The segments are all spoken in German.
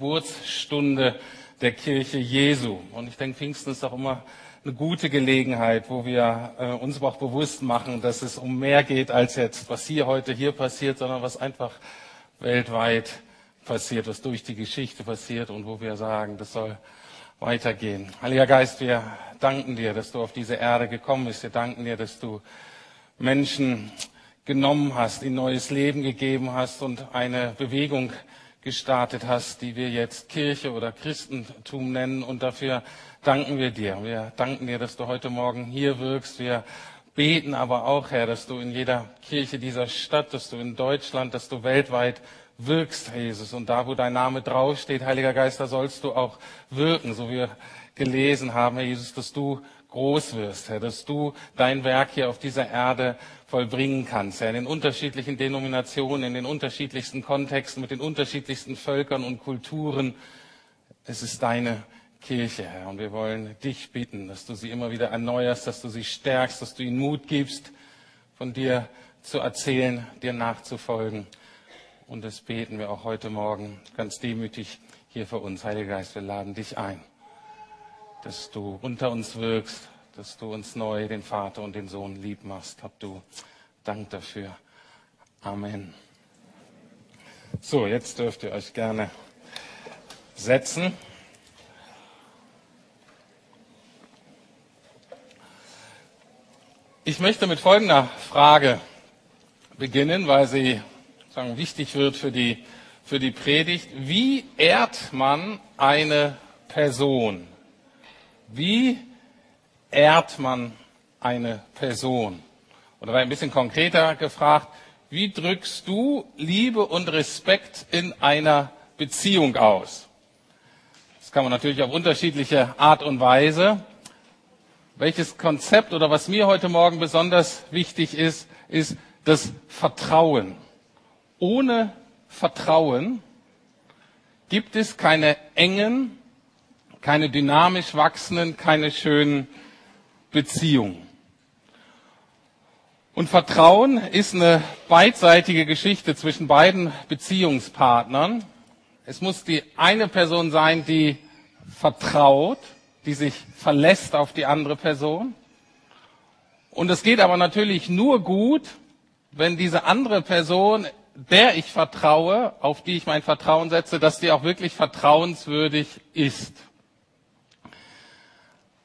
Geburtsstunde der Kirche Jesu. Und ich denke, Pfingsten ist auch immer eine gute Gelegenheit, wo wir uns auch bewusst machen, dass es um mehr geht als jetzt, was hier heute hier passiert, sondern was einfach weltweit passiert, was durch die Geschichte passiert und wo wir sagen, das soll weitergehen. Heiliger Geist, wir danken dir, dass du auf diese Erde gekommen bist. Wir danken dir, dass du Menschen genommen hast, ihnen neues Leben gegeben hast und eine Bewegung gestartet hast, die wir jetzt Kirche oder Christentum nennen. Und dafür danken wir dir. Wir danken dir, dass du heute Morgen hier wirkst. Wir beten aber auch, Herr, dass du in jeder Kirche dieser Stadt, dass du in Deutschland, dass du weltweit wirkst, Jesus. Und da, wo dein Name draufsteht, Heiliger Geist, da sollst du auch wirken, so wie wir gelesen haben, Herr Jesus, dass du groß wirst, Herr, dass du dein Werk hier auf dieser Erde vollbringen kannst, Herr, in den unterschiedlichen Denominationen, in den unterschiedlichsten Kontexten, mit den unterschiedlichsten Völkern und Kulturen. Es ist deine Kirche, Herr, und wir wollen dich bitten, dass du sie immer wieder erneuerst, dass du sie stärkst, dass du ihnen Mut gibst, von dir zu erzählen, dir nachzufolgen. Und das beten wir auch heute Morgen ganz demütig hier für uns. Heiliger Geist, wir laden dich ein, dass du unter uns wirkst, dass du uns neu den Vater und den Sohn lieb machst. Hab du Dank dafür. Amen. So, jetzt dürft ihr euch gerne setzen. Ich möchte mit folgender Frage beginnen, weil sie wichtig wird für die Predigt. Wie ehrt man eine Person? Wie ehrt man eine Person? Oder ein bisschen konkreter gefragt, wie drückst du Liebe und Respekt in einer Beziehung aus? Das kann man natürlich auf unterschiedliche Art und Weise. Welches Konzept oder was mir heute Morgen besonders wichtig ist, ist das Vertrauen. Ohne Vertrauen gibt es keine engen, keine dynamisch wachsenden, keine schönen Beziehungen. Und Vertrauen ist eine beidseitige Geschichte zwischen beiden Beziehungspartnern. Es muss die eine Person sein, die vertraut, die sich verlässt auf die andere Person. Und das geht aber natürlich nur gut, wenn diese andere Person, der ich vertraue, auf die ich mein Vertrauen setze, dass die auch wirklich vertrauenswürdig ist.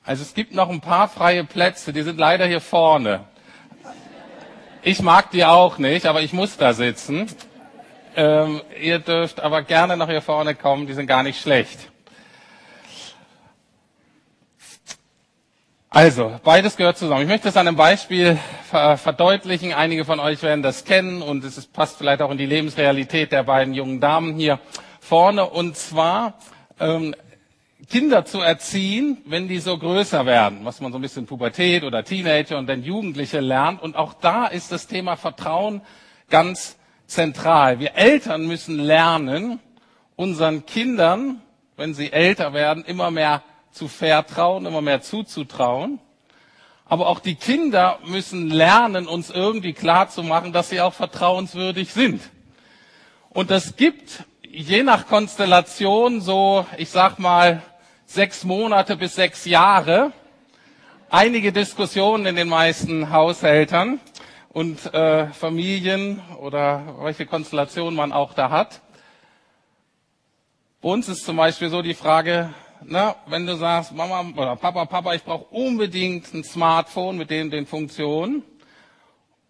Also es gibt noch ein paar freie Plätze, die sind leider hier vorne. Ich mag die auch nicht, aber ich muss da sitzen. Ihr dürft aber gerne noch hier vorne kommen, die sind gar nicht schlecht. Also, beides gehört zusammen. Ich möchte es an einem Beispiel verdeutlichen. Einige von euch werden das kennen und es passt vielleicht auch in die Lebensrealität der beiden jungen Damen hier vorne. Und zwar Kinder zu erziehen, wenn die so größer werden, was man so ein bisschen Pubertät oder Teenager und dann Jugendliche lernt. Und auch da ist das Thema Vertrauen ganz zentral. Wir Eltern müssen lernen, unseren Kindern, wenn sie älter werden, immer mehr zu vertrauen, immer mehr zuzutrauen. Aber auch die Kinder müssen lernen, uns irgendwie klarzumachen, dass sie auch vertrauenswürdig sind. Und das gibt je nach Konstellation so, 6 Monate bis 6 Jahre, einige Diskussionen in den meisten Haushältern und Familien oder welche Konstellation man auch da hat. Bei uns ist zum Beispiel so die Frage, wenn du sagst, Mama oder Papa, ich brauche unbedingt ein Smartphone mit den Funktionen.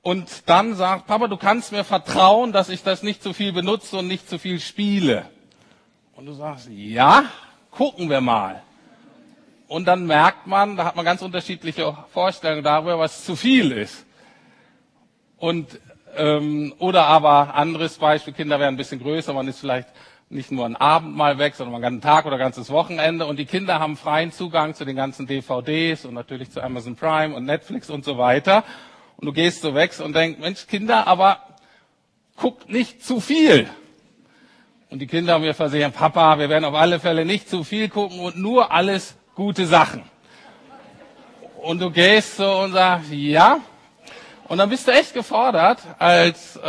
Und dann sagt, Papa, du kannst mir vertrauen, dass ich das nicht zu viel benutze und nicht zu viel spiele. Und du sagst, ja, gucken wir mal. Und dann merkt man, da hat man ganz unterschiedliche Vorstellungen darüber, was zu viel ist. Und oder aber anderes Beispiel, Kinder werden ein bisschen größer, man ist vielleicht nicht nur einen Abend mal weg, sondern einen ganzen Tag oder ein ganzes Wochenende. Und die Kinder haben freien Zugang zu den ganzen DVDs und natürlich zu Amazon Prime und Netflix und so weiter. Und du gehst so weg und denkst, Mensch, Kinder, aber guckt nicht zu viel. Und die Kinder haben mir versichert, Papa, wir werden auf alle Fälle nicht zu viel gucken und nur alles gute Sachen. Und du gehst so und sagst, ja. Und dann bist du echt gefordert, als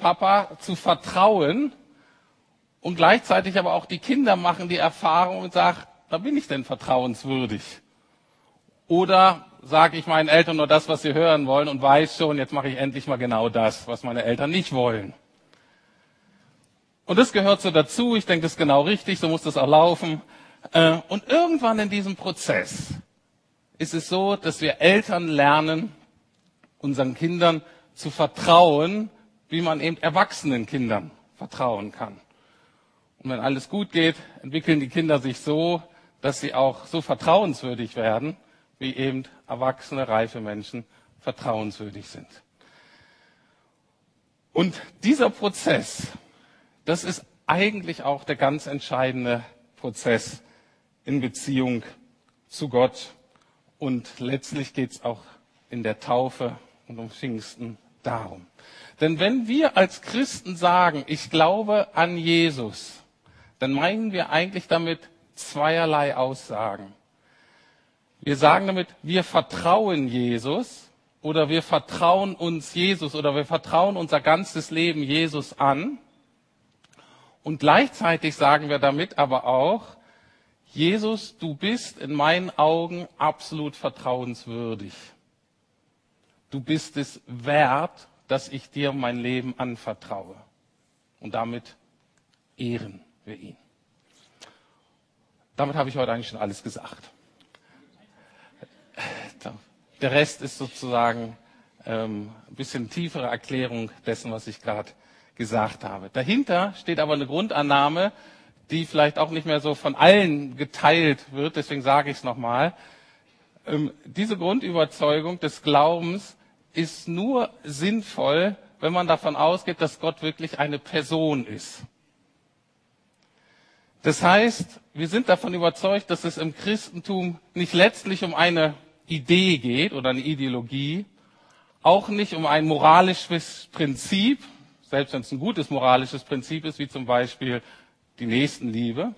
Papa zu vertrauen, und gleichzeitig aber auch die Kinder machen die Erfahrung und sagen, da bin ich denn vertrauenswürdig. Oder sage ich meinen Eltern nur das, was sie hören wollen und weiß schon, jetzt mache ich endlich mal genau das, was meine Eltern nicht wollen. Und das gehört so dazu, ich denke, das ist genau richtig, so muss das auch laufen. Und irgendwann in diesem Prozess ist es so, dass wir Eltern lernen, unseren Kindern zu vertrauen, wie man eben erwachsenen Kindern vertrauen kann. Und wenn alles gut geht, entwickeln die Kinder sich so, dass sie auch so vertrauenswürdig werden, wie eben erwachsene, reife Menschen vertrauenswürdig sind. Und dieser Prozess, das ist eigentlich auch der ganz entscheidende Prozess in Beziehung zu Gott. Und letztlich geht es auch in der Taufe und um Pfingsten darum. Denn wenn wir als Christen sagen, ich glaube an Jesus, dann meinen wir eigentlich damit zweierlei Aussagen. Wir sagen damit, wir vertrauen Jesus oder wir vertrauen uns Jesus oder wir vertrauen unser ganzes Leben Jesus an. Und gleichzeitig sagen wir damit aber auch, Jesus, du bist in meinen Augen absolut vertrauenswürdig. Du bist es wert, dass ich dir mein Leben anvertraue. Und damit ehren wir ihn. Damit habe ich heute eigentlich schon alles gesagt. Der Rest ist sozusagen ein bisschen tiefere Erklärung dessen, was ich gerade gesagt habe. Dahinter steht aber eine Grundannahme, die vielleicht auch nicht mehr so von allen geteilt wird, deswegen sage ich es nochmal. Diese Grundüberzeugung des Glaubens ist nur sinnvoll, wenn man davon ausgeht, dass Gott wirklich eine Person ist. Das heißt, wir sind davon überzeugt, dass es im Christentum nicht letztlich um eine Idee geht oder eine Ideologie, auch nicht um ein moralisches Prinzip, selbst wenn es ein gutes moralisches Prinzip ist, wie zum Beispiel die Nächstenliebe.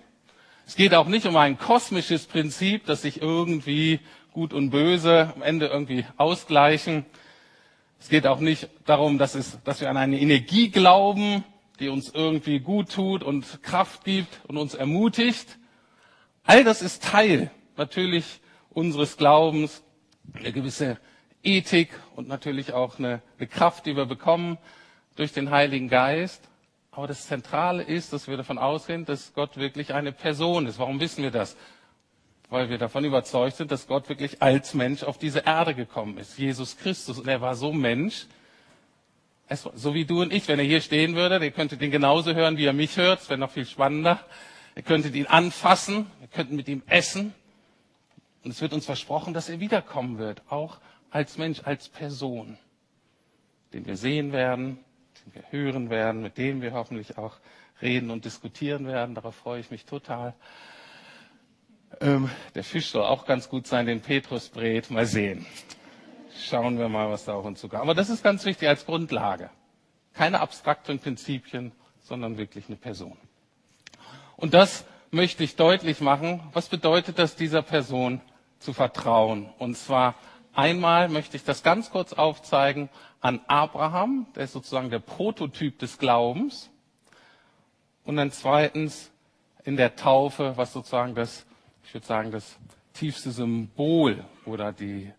Es geht auch nicht um ein kosmisches Prinzip, das sich irgendwie Gut und Böse am Ende irgendwie ausgleichen. Es geht auch nicht darum, dass wir an eine Energie glauben, die uns irgendwie gut tut und Kraft gibt und uns ermutigt. All das ist Teil natürlich unseres Glaubens, eine gewisse Ethik und natürlich auch eine Kraft, die wir bekommen durch den Heiligen Geist. Aber das Zentrale ist, dass wir davon ausgehen, dass Gott wirklich eine Person ist. Warum wissen wir das? Weil wir davon überzeugt sind, dass Gott wirklich als Mensch auf diese Erde gekommen ist. Jesus Christus. Und er war so Mensch, so wie du und ich. Wenn er hier stehen würde, ihr könntet ihn genauso hören, wie er mich hört. Das wäre noch viel spannender. Ihr könntet ihn anfassen. Ihr könntet mit ihm essen. Und es wird uns versprochen, dass er wiederkommen wird. Auch als Mensch, als Person. Den wir sehen werden, den wir hören werden, mit dem wir hoffentlich auch reden und diskutieren werden. Darauf freue ich mich total. Der Fisch soll auch ganz gut sein, den Petrus brät. Mal sehen. Schauen wir mal, was da auf uns zukommt. Aber das ist ganz wichtig als Grundlage. Keine abstrakten Prinzipien, sondern wirklich eine Person. Und das möchte ich deutlich machen. Was bedeutet das, dieser Person zu vertrauen? Und zwar einmal möchte ich das ganz kurz aufzeigen an Abraham. Der ist sozusagen der Prototyp des Glaubens. Und dann zweitens in der Taufe, was sozusagen das, ich würde sagen, das tiefste Symbol oder die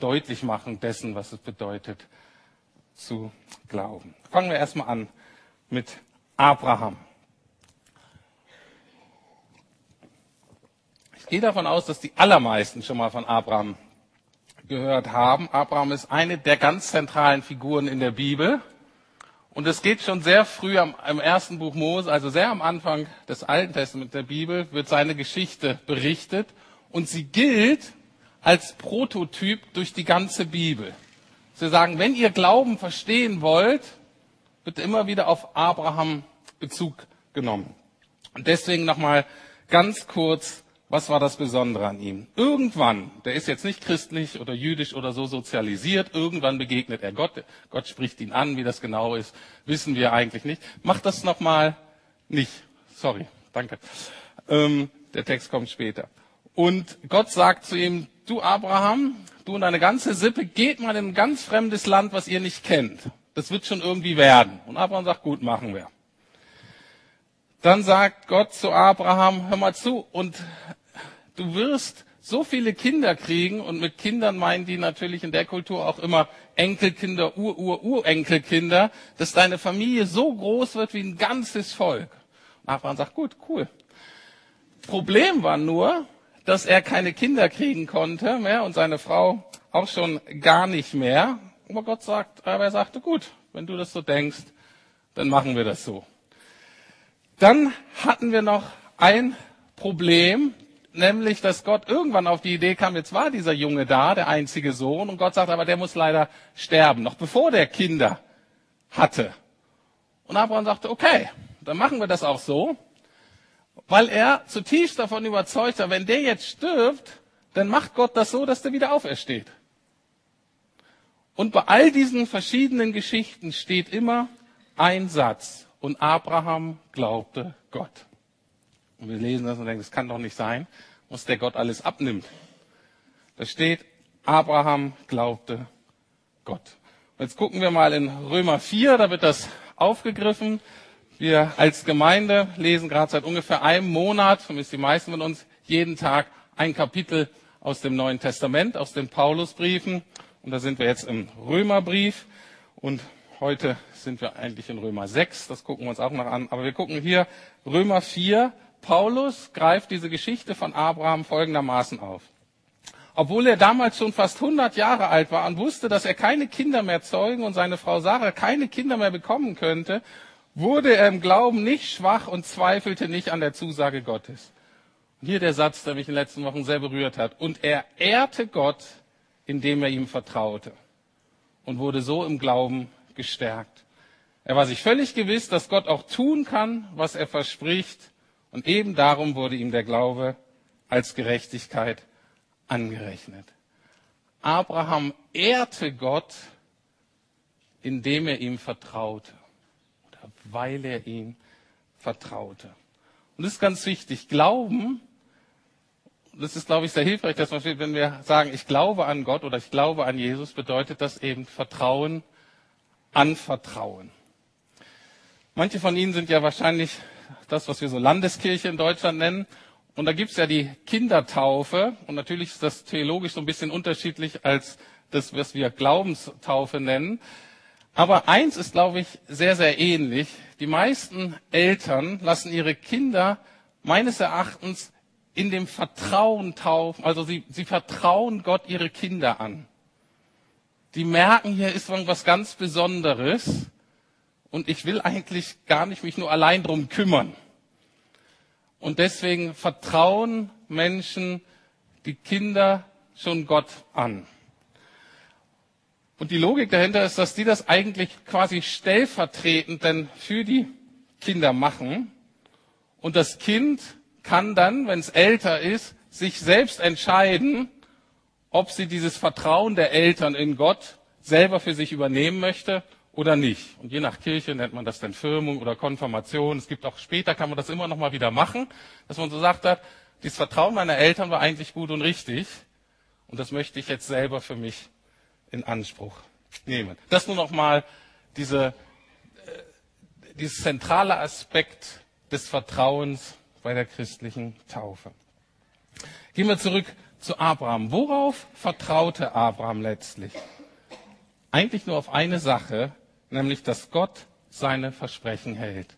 Deutlichmachung dessen, was es bedeutet, zu glauben. Fangen wir erstmal an mit Abraham. Ich gehe davon aus, dass die allermeisten schon mal von Abraham gehört haben. Abraham ist eine der ganz zentralen Figuren in der Bibel. Und es geht schon sehr früh im ersten Buch Mose, also sehr am Anfang des Alten Testaments der Bibel, wird seine Geschichte berichtet. Und sie gilt als Prototyp durch die ganze Bibel. Sie sagen, wenn ihr Glauben verstehen wollt, wird immer wieder auf Abraham Bezug genommen. Und deswegen nochmal ganz kurz, was war das Besondere an ihm? Irgendwann, der ist jetzt nicht christlich oder jüdisch oder so sozialisiert, irgendwann begegnet er Gott. Gott spricht ihn an, wie das genau ist, wissen wir eigentlich nicht. Macht das nochmal nicht. Sorry, danke. Der Text kommt später. Und Gott sagt zu ihm, du Abraham, du und deine ganze Sippe, geht mal in ein ganz fremdes Land, was ihr nicht kennt. Das wird schon irgendwie werden. Und Abraham sagt, gut, machen wir. Dann sagt Gott zu Abraham, hör mal zu, und du wirst so viele Kinder kriegen, und mit Kindern meinen die natürlich in der Kultur auch immer Enkelkinder, Urenkelkinder, dass deine Familie so groß wird wie ein ganzes Volk. Und Abraham sagt, gut, cool. Problem war nur, dass er keine Kinder kriegen konnte mehr und seine Frau auch schon gar nicht mehr. Aber Gott sagt, aber er sagte, gut, wenn du das so denkst, dann machen wir das so. Dann hatten wir noch ein Problem, nämlich, dass Gott irgendwann auf die Idee kam, jetzt war dieser Junge da, der einzige Sohn, und Gott sagt, aber der muss leider sterben, noch bevor der Kinder hatte. Und Abraham sagte, okay, dann machen wir das auch so, weil er zutiefst davon überzeugt war, wenn der jetzt stirbt, dann macht Gott das so, dass der wieder aufersteht. Und bei all diesen verschiedenen Geschichten steht immer ein Satz. Und Abraham glaubte Gott. Und wir lesen das und denken, das kann doch nicht sein, was der Gott alles abnimmt. Da steht, Abraham glaubte Gott. Und jetzt gucken wir mal in Römer 4, da wird das aufgegriffen. Wir als Gemeinde lesen gerade seit ungefähr einem Monat, zumindest die meisten von uns, jeden Tag ein Kapitel aus dem Neuen Testament, aus den Paulusbriefen. Und da sind wir jetzt im Römerbrief. Und heute sind wir eigentlich in Römer 6. Das gucken wir uns auch noch an. Aber wir gucken hier Römer 4. Paulus greift diese Geschichte von Abraham folgendermaßen auf. Obwohl er damals schon fast 100 Jahre alt war und wusste, dass er keine Kinder mehr zeugen und seine Frau Sarah keine Kinder mehr bekommen könnte, wurde er im Glauben nicht schwach und zweifelte nicht an der Zusage Gottes. Und hier der Satz, der mich in den letzten Wochen sehr berührt hat. Und er ehrte Gott, indem er ihm vertraute, und wurde so im Glauben gestärkt. Er war sich völlig gewiss, dass Gott auch tun kann, was er verspricht. Und eben darum wurde ihm der Glaube als Gerechtigkeit angerechnet. Abraham ehrte Gott, indem er ihm vertraute. Weil er ihm vertraute. Und das ist ganz wichtig. Glauben, das ist, glaube ich, sehr hilfreich, dass man, wenn wir sagen, ich glaube an Gott oder ich glaube an Jesus, bedeutet das eben Vertrauen, Anvertrauen. Manche von Ihnen sind ja wahrscheinlich das, was wir so Landeskirche in Deutschland nennen. Und da gibt es ja die Kindertaufe. Und natürlich ist das theologisch so ein bisschen unterschiedlich als das, was wir Glaubenstaufe nennen. Aber eins ist, glaube ich, sehr, sehr ähnlich. Die meisten Eltern lassen ihre Kinder meines Erachtens in dem Vertrauen taufen. Also sie vertrauen Gott ihre Kinder an. Die merken, hier ist was ganz Besonderes und ich will eigentlich gar nicht mich nur allein drum kümmern. Und deswegen vertrauen Menschen die Kinder schon Gott an. Und die Logik dahinter ist, dass die das eigentlich quasi stellvertretend dann für die Kinder machen. Und das Kind kann dann, wenn es älter ist, sich selbst entscheiden, ob sie dieses Vertrauen der Eltern in Gott selber für sich übernehmen möchte oder nicht. Und je nach Kirche nennt man das dann Firmung oder Konfirmation. Es gibt auch später, kann man das immer noch mal wieder machen, dass man so sagt hat, dieses Vertrauen meiner Eltern war eigentlich gut und richtig. Und das möchte ich jetzt selber für mich in Anspruch nehmen. Das nur nochmal dieses zentrale Aspekt des Vertrauens bei der christlichen Taufe. Gehen wir zurück zu Abraham. Worauf vertraute Abraham letztlich? Eigentlich nur auf eine Sache, nämlich, dass Gott seine Versprechen hält.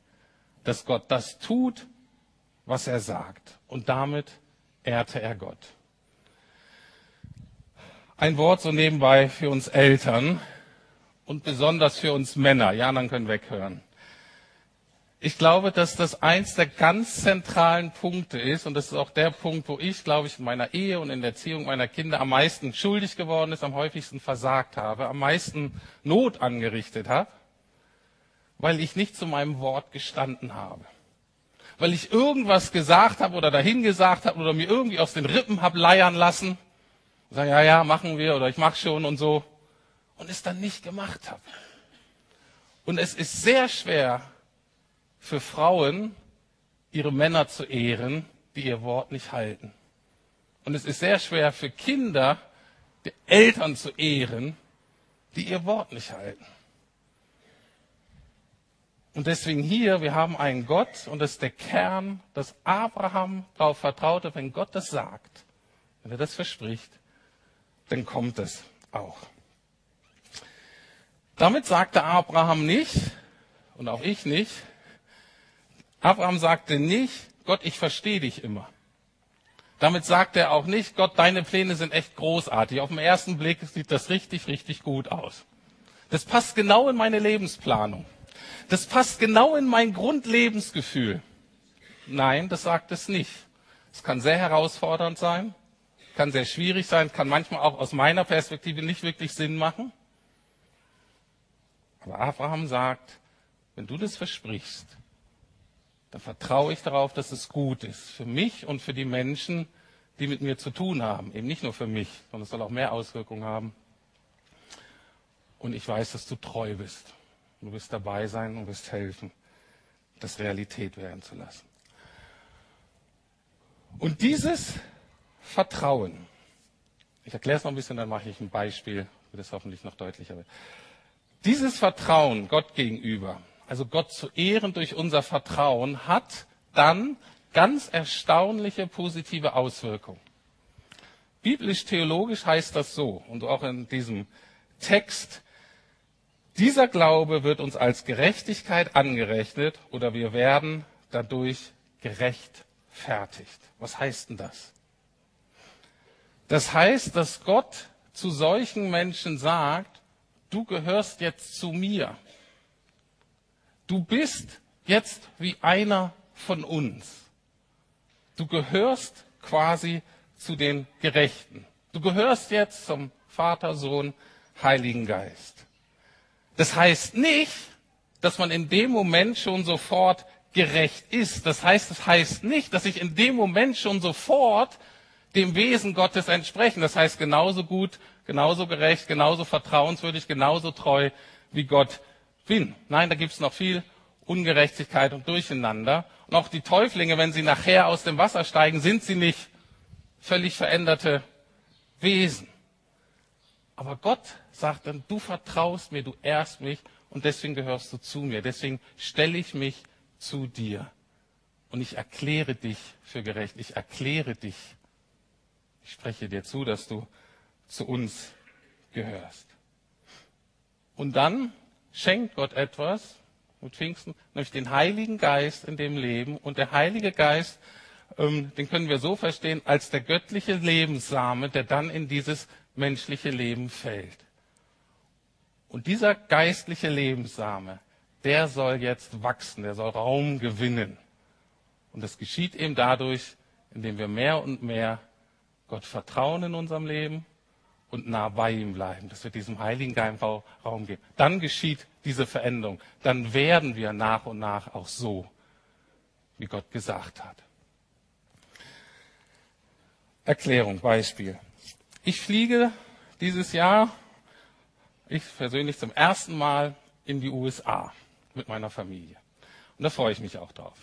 Dass Gott das tut, was er sagt. Und damit ehrte er Gott. Ein Wort so nebenbei für uns Eltern und besonders für uns Männer. Ja, dann können wir weghören. Ich glaube, dass das eins der ganz zentralen Punkte ist und das ist auch der Punkt, wo ich, glaube ich, in meiner Ehe und in der Erziehung meiner Kinder am meisten schuldig geworden ist, am häufigsten versagt habe, am meisten Not angerichtet habe, weil ich nicht zu meinem Wort gestanden habe. Weil ich irgendwas gesagt habe oder dahin gesagt habe oder mir irgendwie aus den Rippen habe leiern lassen. Sagen, ja, machen wir oder ich mache schon und so. Und es dann nicht gemacht habe. Und es ist sehr schwer für Frauen, ihre Männer zu ehren, die ihr Wort nicht halten. Und es ist sehr schwer für Kinder, die Eltern zu ehren, die ihr Wort nicht halten. Und deswegen hier, wir haben einen Gott und das ist der Kern, dass Abraham darauf vertraute, wenn Gott das sagt, wenn er das verspricht, dann kommt es auch. Damit sagte Abraham nicht, und auch ich nicht, Abraham sagte nicht, Gott, ich verstehe dich immer. Damit sagt er auch nicht, Gott, deine Pläne sind echt großartig. Auf den ersten Blick sieht das richtig, richtig gut aus. Das passt genau in meine Lebensplanung. Das passt genau in mein Grundlebensgefühl. Nein, das sagt es nicht. Es kann sehr herausfordernd sein, kann sehr schwierig sein, kann manchmal auch aus meiner Perspektive nicht wirklich Sinn machen. Aber Abraham sagt, wenn du das versprichst, dann vertraue ich darauf, dass es gut ist. Für mich und für die Menschen, die mit mir zu tun haben. Eben nicht nur für mich, sondern es soll auch mehr Auswirkungen haben. Und ich weiß, dass du treu bist. Du wirst dabei sein und wirst helfen, das Realität werden zu lassen. Und dieses Vertrauen, ich erkläre es noch ein bisschen, dann mache ich ein Beispiel, damit es hoffentlich noch deutlicher wird. Dieses Vertrauen Gott gegenüber, also Gott zu ehren durch unser Vertrauen, hat dann ganz erstaunliche positive Auswirkungen. Biblisch-theologisch heißt das so, und auch in diesem Text, dieser Glaube wird uns als Gerechtigkeit angerechnet oder wir werden dadurch gerechtfertigt. Was heißt denn das? Das heißt, dass Gott zu solchen Menschen sagt, du gehörst jetzt zu mir. Du bist jetzt wie einer von uns. Du gehörst quasi zu den Gerechten. Du gehörst jetzt zum Vater, Sohn, Heiligen Geist. Das heißt nicht, dass man in dem Moment schon sofort gerecht ist. Das heißt nicht, dass ich in dem Moment schon sofort dem Wesen Gottes entsprechen. Das heißt genauso gut, genauso gerecht, genauso vertrauenswürdig, genauso treu wie Gott bin. Nein, da gibt es noch viel Ungerechtigkeit und Durcheinander. Und auch die Täuflinge, wenn sie nachher aus dem Wasser steigen, sind sie nicht völlig veränderte Wesen. Aber Gott sagt dann, du vertraust mir, du ehrst mich und deswegen gehörst du zu mir. Deswegen stelle ich mich zu dir und ich erkläre dich für gerecht. Ich erkläre dich. Ich spreche dir zu, dass du zu uns gehörst. Und dann schenkt Gott etwas mit Pfingsten, nämlich den Heiligen Geist in dem Leben. Und der Heilige Geist, den können wir so verstehen, als der göttliche Lebenssame, der dann in dieses menschliche Leben fällt. Und dieser geistliche Lebenssame, der soll jetzt wachsen, der soll Raum gewinnen. Und das geschieht eben dadurch, indem wir mehr und mehr Gott vertrauen in unserem Leben und nah bei ihm bleiben, dass wir diesem Heiligen Geist Raum geben. Dann geschieht diese Veränderung. Dann werden wir nach und nach auch so, wie Gott gesagt hat. Erklärung, Beispiel. Ich fliege dieses Jahr, ich persönlich zum ersten Mal in die USA mit meiner Familie. Und da freue ich mich auch drauf.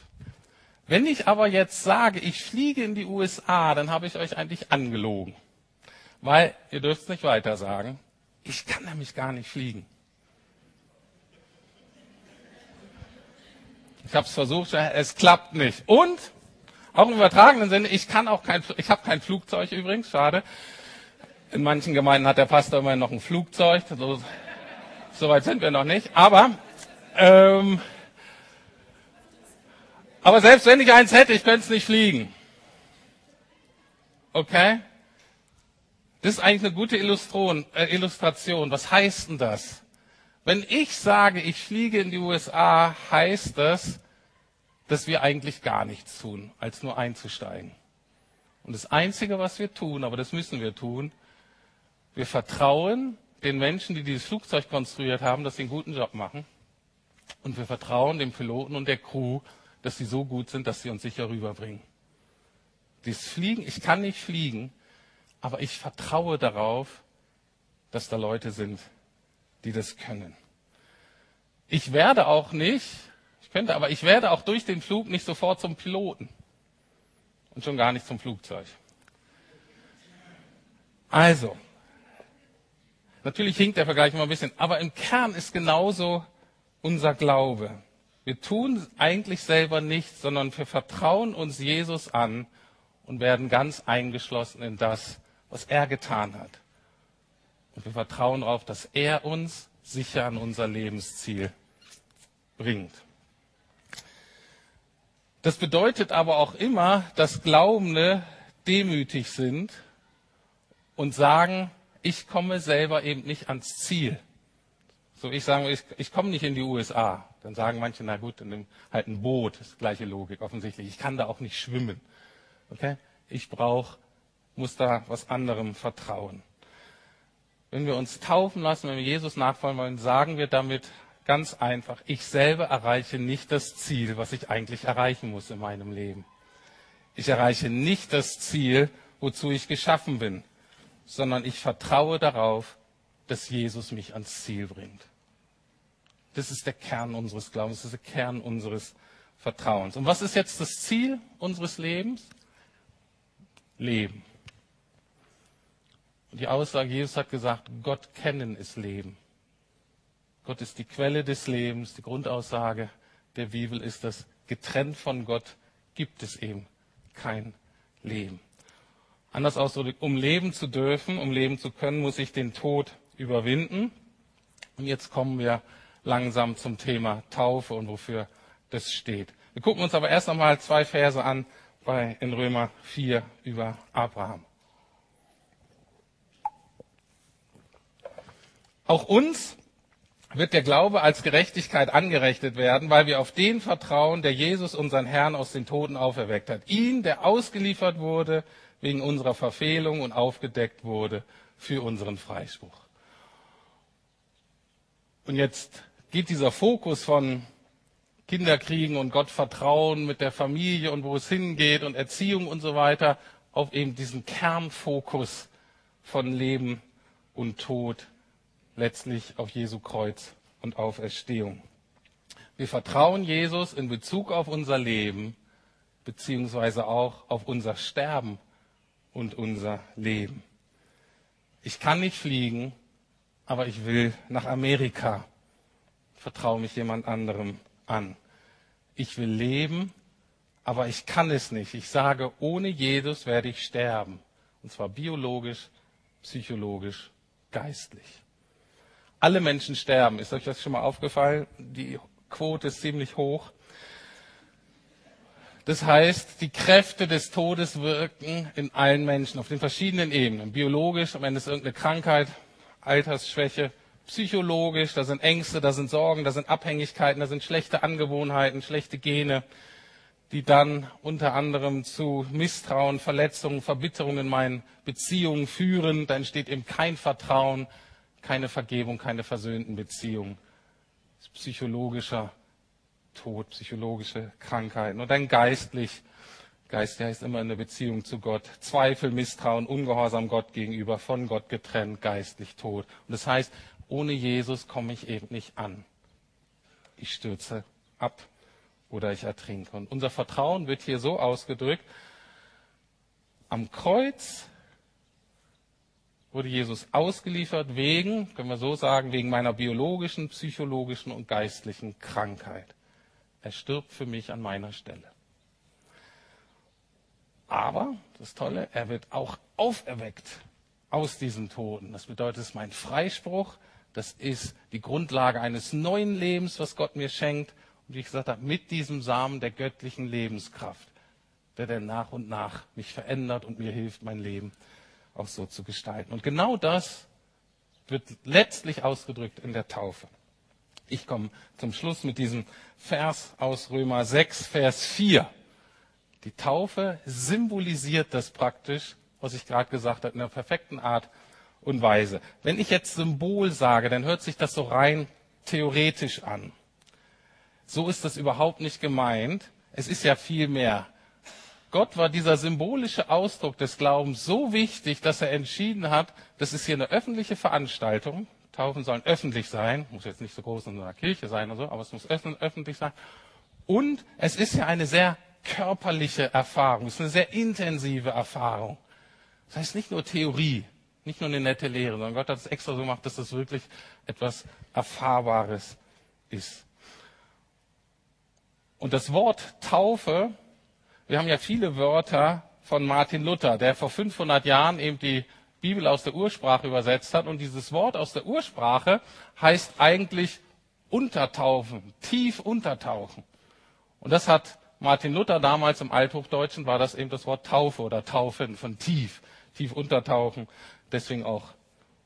Wenn ich aber jetzt sage, ich fliege in die USA, dann habe ich euch eigentlich angelogen. Weil, ihr dürft es nicht weiter sagen, ich kann nämlich gar nicht fliegen. Ich habe es versucht, es klappt nicht. Und, auch im übertragenen Sinne, ich habe kein Flugzeug übrigens, schade. In manchen Gemeinden hat der Pastor immerhin noch ein Flugzeug, so weit sind wir noch nicht. Aber selbst wenn ich eins hätte, ich könnte es nicht fliegen. Okay? Das ist eigentlich eine gute Illustration. Was heißt denn das? Wenn ich sage, ich fliege in die USA, heißt das, dass wir eigentlich gar nichts tun, als nur einzusteigen. Und das Einzige, was wir tun, aber das müssen wir tun, wir vertrauen den Menschen, die dieses Flugzeug konstruiert haben, dass sie einen guten Job machen. Und wir vertrauen dem Piloten und der Crew, dass sie so gut sind, dass sie uns sicher rüberbringen. Dieses Fliegen, ich kann nicht fliegen, aber ich vertraue darauf, dass da Leute sind, die das können. Ich werde auch durch den Flug nicht sofort zum Piloten. Und schon gar nicht zum Flugzeug. Also, natürlich hinkt der Vergleich immer ein bisschen, aber im Kern ist genauso unser Glaube. Wir tun eigentlich selber nichts, sondern wir vertrauen uns Jesus an und werden ganz eingeschlossen in das, was er getan hat. Und wir vertrauen darauf, dass er uns sicher an unser Lebensziel bringt. Das bedeutet aber auch immer, dass Glaubende demütig sind und sagen, ich komme selber eben nicht ans Ziel. So, ich sage, ich komme nicht in die USA. Dann sagen manche, na gut, dann nimm halt ein Boot. Das ist die gleiche Logik offensichtlich. Ich kann da auch nicht schwimmen. Okay? Ich muss da was anderem vertrauen. Wenn wir uns taufen lassen, wenn wir Jesus nachfolgen wollen, sagen wir damit ganz einfach, ich selber erreiche nicht das Ziel, was ich eigentlich erreichen muss in meinem Leben. Ich erreiche nicht das Ziel, wozu ich geschaffen bin, sondern ich vertraue darauf, dass Jesus mich ans Ziel bringt. Das ist der Kern unseres Glaubens, das ist der Kern unseres Vertrauens. Und was ist jetzt das Ziel unseres Lebens? Leben. Und die Aussage, Jesus hat gesagt, Gott kennen ist Leben. Gott ist die Quelle des Lebens. Die Grundaussage der Bibel ist, dass getrennt von Gott gibt es eben kein Leben. Anders ausgedrückt, um leben zu dürfen, um leben zu können, muss ich den Tod überwinden. Und jetzt kommen wir langsam zum Thema Taufe und wofür das steht. Wir gucken uns aber erst einmal 2 Verse an in Römer 4 über Abraham. Auch uns wird der Glaube als Gerechtigkeit angerechnet werden, weil wir auf den vertrauen, der Jesus, unseren Herrn, aus den Toten auferweckt hat. Ihn, der ausgeliefert wurde wegen unserer Verfehlung und aufgedeckt wurde für unseren Freispruch. Und jetzt geht dieser Fokus von Kinderkriegen und Gott vertrauen mit der Familie und wo es hingeht und Erziehung und so weiter auf eben diesen Kernfokus von Leben und Tod, letztlich auf Jesu Kreuz und Auferstehung. Wir vertrauen Jesus in Bezug auf unser Leben, beziehungsweise auch auf unser Sterben und unser Leben. Ich kann nicht fliegen, aber ich will nach Amerika. Ich vertraue mich jemand anderem an. Ich will leben, aber ich kann es nicht. Ich sage, ohne Jesus werde ich sterben. Und zwar biologisch, psychologisch, geistlich. Alle Menschen sterben. Ist euch das schon mal aufgefallen? Die Quote ist ziemlich hoch. Das heißt, die Kräfte des Todes wirken in allen Menschen auf den verschiedenen Ebenen. Biologisch, wenn es irgendeine Krankheit, Altersschwäche, psychologisch, da sind Ängste, da sind Sorgen, da sind Abhängigkeiten, da sind schlechte Angewohnheiten, schlechte Gene, die dann unter anderem zu Misstrauen, Verletzungen, Verbitterung in meinen Beziehungen führen. Da entsteht eben kein Vertrauen, keine Vergebung, keine versöhnten Beziehungen. Psychologischer Tod, psychologische Krankheiten. Und dann geistlich. Geist heißt immer in der Beziehung zu Gott. Zweifel, Misstrauen, Ungehorsam Gott gegenüber, von Gott getrennt, geistlich tot. Und das heißt, ohne Jesus komme ich eben nicht an. Ich stürze ab oder ich ertrinke. Und unser Vertrauen wird hier so ausgedrückt, am Kreuz wurde Jesus ausgeliefert wegen, können wir so sagen, wegen meiner biologischen, psychologischen und geistlichen Krankheit. Er stirbt für mich an meiner Stelle. Aber, das Tolle, er wird auch auferweckt aus diesen Toten. Das bedeutet, es ist mein Freispruch, das ist die Grundlage eines neuen Lebens, was Gott mir schenkt. Und wie ich gesagt habe, mit diesem Samen der göttlichen Lebenskraft, der dann nach und nach mich verändert und mir hilft, mein Leben auch so zu gestalten. Und genau das wird letztlich ausgedrückt in der Taufe. Ich komme zum Schluss mit diesem Vers aus Römer 6, Vers 4. Die Taufe symbolisiert das praktisch, was ich gerade gesagt habe, in einer perfekten Art und Weise. Wenn ich jetzt Symbol sage, dann hört sich das so rein theoretisch an. So ist das überhaupt nicht gemeint. Es ist ja viel mehr. Gott war dieser symbolische Ausdruck des Glaubens so wichtig, dass er entschieden hat, das ist hier eine öffentliche Veranstaltung. Taufen sollen öffentlich sein. Muss jetzt nicht so groß in so einer Kirche sein oder so, aber es muss öffentlich sein. Und es ist ja eine sehr körperliche Erfahrung, es ist eine sehr intensive Erfahrung. Das heißt nicht nur Theorie, nicht nur eine nette Lehre, sondern Gott hat es extra so gemacht, dass das wirklich etwas Erfahrbares ist. Und das Wort Taufe, wir haben ja viele Wörter von Martin Luther, der vor 500 Jahren eben die Bibel aus der Ursprache übersetzt hat. Und dieses Wort aus der Ursprache heißt eigentlich untertauchen, tief untertauchen. Und das hat Martin Luther damals im Althochdeutschen, war das eben das Wort Taufe oder Taufen, von tief, tief untertauchen. Deswegen auch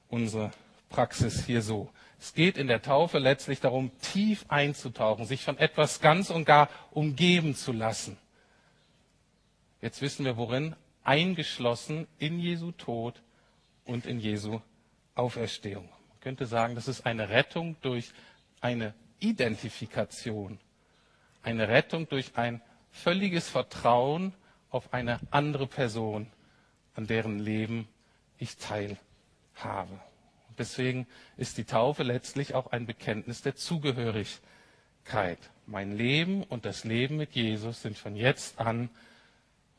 unsere Praxis hier so. Es geht in der Taufe letztlich darum, tief einzutauchen, sich von etwas ganz und gar umgeben zu lassen. Jetzt wissen wir worin, eingeschlossen in Jesu Tod und in Jesu Auferstehung. Man könnte sagen, das ist eine Rettung durch eine Identifikation, eine Rettung durch ein völliges Vertrauen auf eine andere Person, an deren Leben ich teilhabe. Deswegen ist die Taufe letztlich auch ein Bekenntnis der Zugehörigkeit. Mein Leben und das Leben mit Jesus sind von jetzt an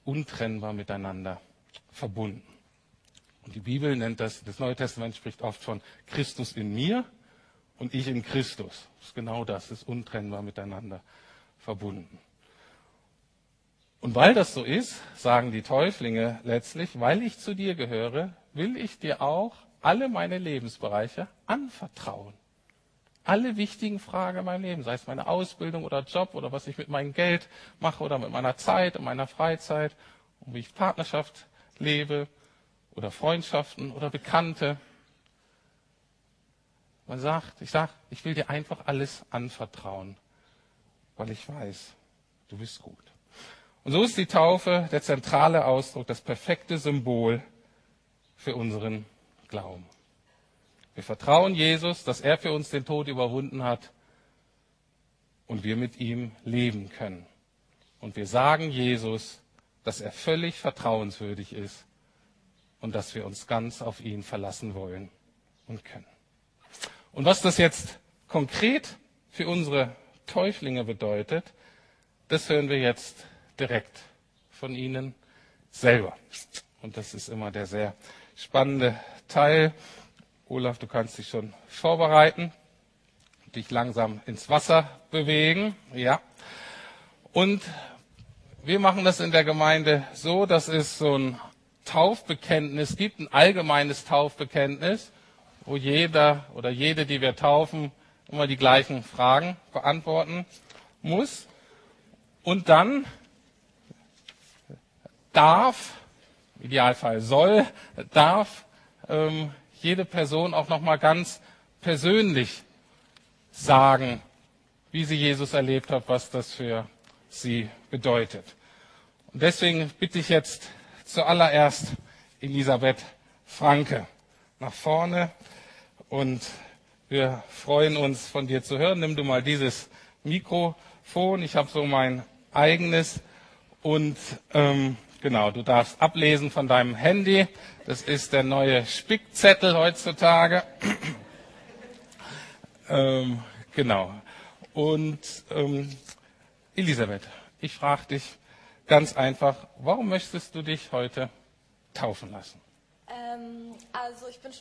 untrennbar miteinander verbunden. Und die Bibel nennt das Neue Testament spricht oft von Christus in mir und ich in Christus. Das ist genau das, ist untrennbar miteinander verbunden. Und weil das so ist, sagen die Täuflinge letztlich, weil ich zu dir gehöre, will ich dir auch alle meine Lebensbereiche anvertrauen. Alle wichtigen Fragen in meinem Leben, sei es meine Ausbildung oder Job oder was ich mit meinem Geld mache oder mit meiner Zeit und meiner Freizeit, und wie ich Partnerschaft lebe oder Freundschaften oder Bekannte. Man sagt, ich will dir einfach alles anvertrauen, weil ich weiß, du bist gut. Und so ist die Taufe der zentrale Ausdruck, das perfekte Symbol für unseren Glauben. Wir vertrauen Jesus, dass er für uns den Tod überwunden hat und wir mit ihm leben können. Und wir sagen Jesus, dass er völlig vertrauenswürdig ist und dass wir uns ganz auf ihn verlassen wollen und können. Und was das jetzt konkret für unsere Täuflinge bedeutet, das hören wir jetzt direkt von ihnen selber. Und das ist immer der sehr spannende Teil. Olaf, du kannst dich schon vorbereiten, dich langsam ins Wasser bewegen. Ja. Und wir machen das in der Gemeinde so, dass es so ein Taufbekenntnis gibt, ein allgemeines Taufbekenntnis, wo jeder oder jede, die wir taufen, immer die gleichen Fragen beantworten muss. Und dann darf, im Idealfall soll, darf jede Person auch nochmal ganz persönlich sagen, wie sie Jesus erlebt hat, was das für sie bedeutet. Und deswegen bitte ich jetzt zuallererst Elisabeth Franke nach vorne und wir freuen uns, von dir zu hören. Nimm du mal dieses Mikrofon, ich habe so mein eigenes und genau, du darfst ablesen von deinem Handy. Das ist der neue Spickzettel heutzutage. Genau. Und Elisabeth, ich frage dich ganz einfach, warum möchtest du dich heute taufen lassen? Also ich bin schon